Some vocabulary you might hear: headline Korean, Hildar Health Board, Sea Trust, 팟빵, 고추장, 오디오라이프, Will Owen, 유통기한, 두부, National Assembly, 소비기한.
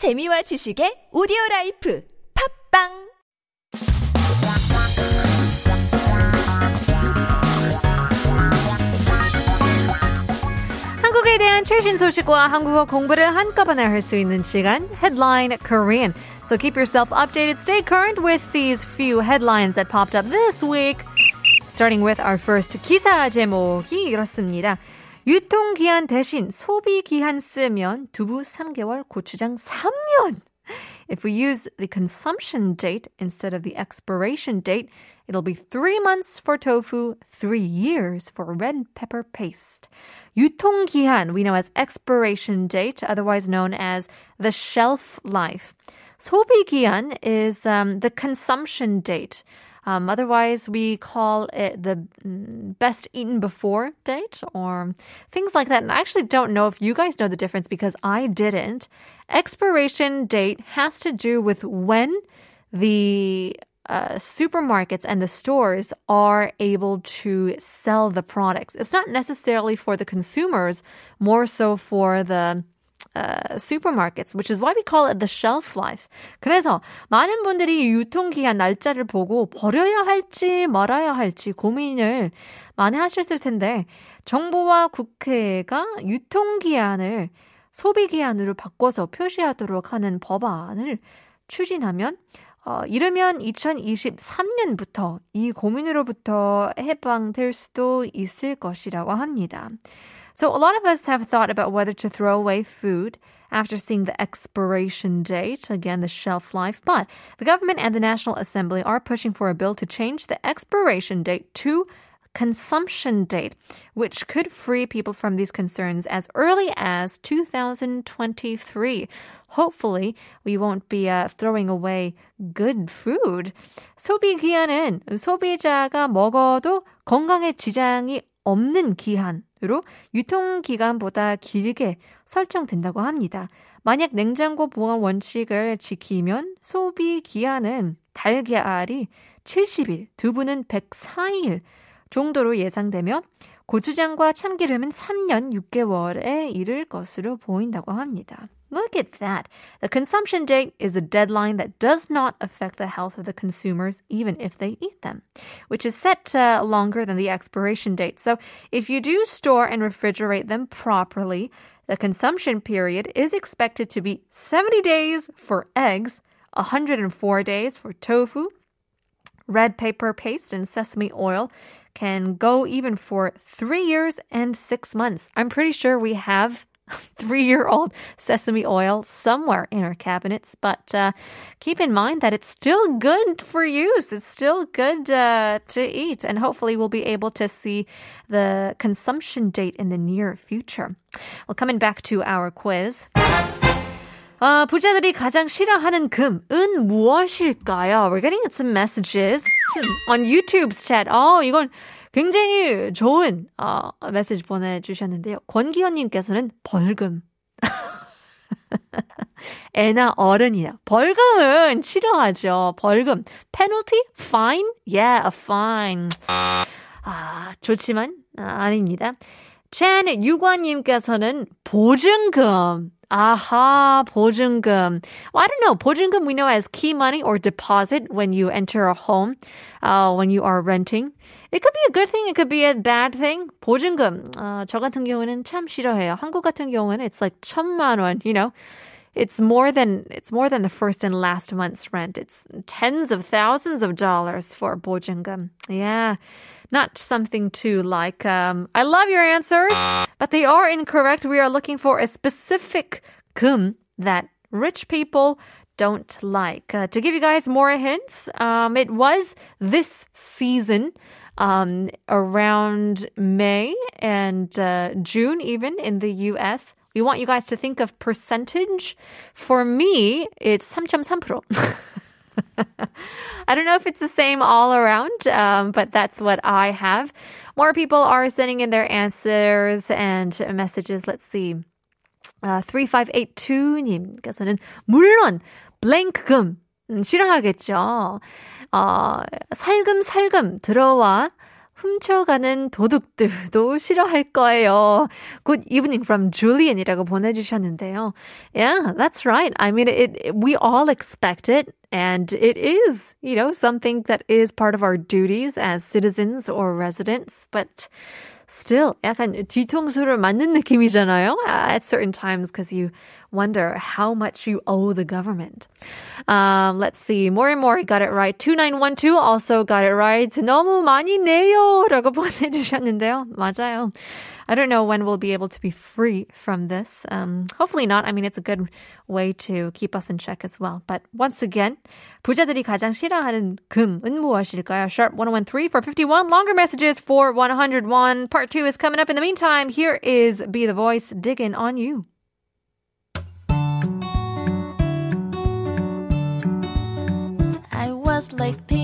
재미와 지식의 오디오라이프 팟빵 한국에 대한 최신 소식과 한국어 공부를 한꺼번에 할 수 있는 시간 headline Korean. So keep yourself updated. Stay current with these few headlines that popped up this week. Starting with our first 기사 제목이 이렇습니다. 유통기한 대신 소비기한 쓰면 두부 3개월, 고추장 3년! If we use the consumption date instead of the expiration date, it'll be 3 months for tofu, 3 years for red pepper paste. 유통기한, we know as expiration date, otherwise known as the shelf life. 소비기한 is the consumption date. Otherwise, we call it the best eaten before date or things like that. And I actually don't know if you guys know the difference because I didn't. Expiration date has to do with when the supermarkets and the stores are able to sell the products. It's not necessarily for the consumers, more so for the supermarkets, which is why we call it the shelf life. 그래서 많은 분들이 유통기한 날짜를 보고 버려야 할지 말아야 할지 고민을 많이 하셨을 텐데 정부와 국회가 유통기한을 소비기한으로 바꿔서 표시하도록 하는 법안을 추진하면 이르면 2023년부터 이 고민으로부터 해방될 수도 있을 것이라고 합니다. So a lot of us have thought about whether to throw away food after seeing the expiration date, again, the shelf life. But the government and the National Assembly are pushing for a bill to change the expiration date to consumption date, which could free people from these concerns as early as 2023. Hopefully, we won't be throwing away good food. 소비기한은 소비자가 먹어도 건강에 지장이 없는 기한으로 유통기간보다 길게 설정된다고 합니다. 만약 냉장고 보관 원칙을 지키면 소비기한은 달걀이 70일, 두부는 104일 정도로 예상되며 고추장과 참기름은 3년 6개월에 이를 것으로 보인다고 합니다. Look at that. The consumption date is a deadline that does not affect the health of the consumers even if they eat them, which is set longer than the expiration date. So if you do store and refrigerate them properly, the consumption period is expected to be 70 days for eggs, 104 days for tofu, red pepper paste, and sesame oil can go even for 3 years and 6 months. I'm pretty sure we have 3-year-old sesame oil somewhere in our cabinets. But keep in mind that it's still good for use. It's still good to eat. And hopefully we'll be able to see the consumption date in the near future. Well, coming back to our quiz. 부자들이 가장 싫어하는 금은 무엇일까요? We're getting some messages on YouTube's chat. 이건 굉장히 좋은 메시지 보내주셨는데요. 권기현님께서는 벌금. 애나 어른이나. 벌금은 싫어하죠. 벌금. Penalty? Fine? Yeah, a fine. 좋지만 아닙니다. Janet 유관님께서는 보증금. Aha, 보증금. Well, I don't know. 보증금 we know as key money or deposit when you enter a home, when you are renting. It could be a good thing. It could be a bad thing. 보증금. 저 같은 경우는 참 싫어해요. 한국 같은 경우는 it's like 1,000,000원, you know. It's more than the first and last month's rent. It's tens of thousands of dollars for 보증금. Yeah, not something to like. I love your answers, but they are incorrect. We are looking for a specific 금 that rich people don't like. To give you guys more hints, it was this season. Around May and June even in the US. We want you guys to think of percentage. For me, it's 3.3%. I don't know if it's the same all around, but that's what I have. More people are sending in their answers and messages. Let's see. 3582님께서는 물론 블랭크금. 싫어하겠죠. 살금살금 들어와 훔쳐가는 도둑들도 싫어할 거예요. Good evening from Julian이라고 보내주셨는데요. Yeah, that's right. I mean, we all expect it. And it is, you know, something that is part of our duties as citizens or residents. But still, 약간 뒤통수를 맞는 느낌이잖아요. At certain times, because you wonder how much you owe the government. Let's see. More and more got it right. 2912 also got it right. 너무 많이 내요 라고 보내주셨는데요. 맞아요. I don't know when we'll be able to be free from this. Hopefully not. I mean, it's a good way to keep us in check as well. But once again, 부자들이 가장 싫어하는 금은 무엇일까요? Sharp 1013 for 51. Longer messages for 101. Part 2 is coming up. In the meantime, here is Be The Voice, Digging On You. I was like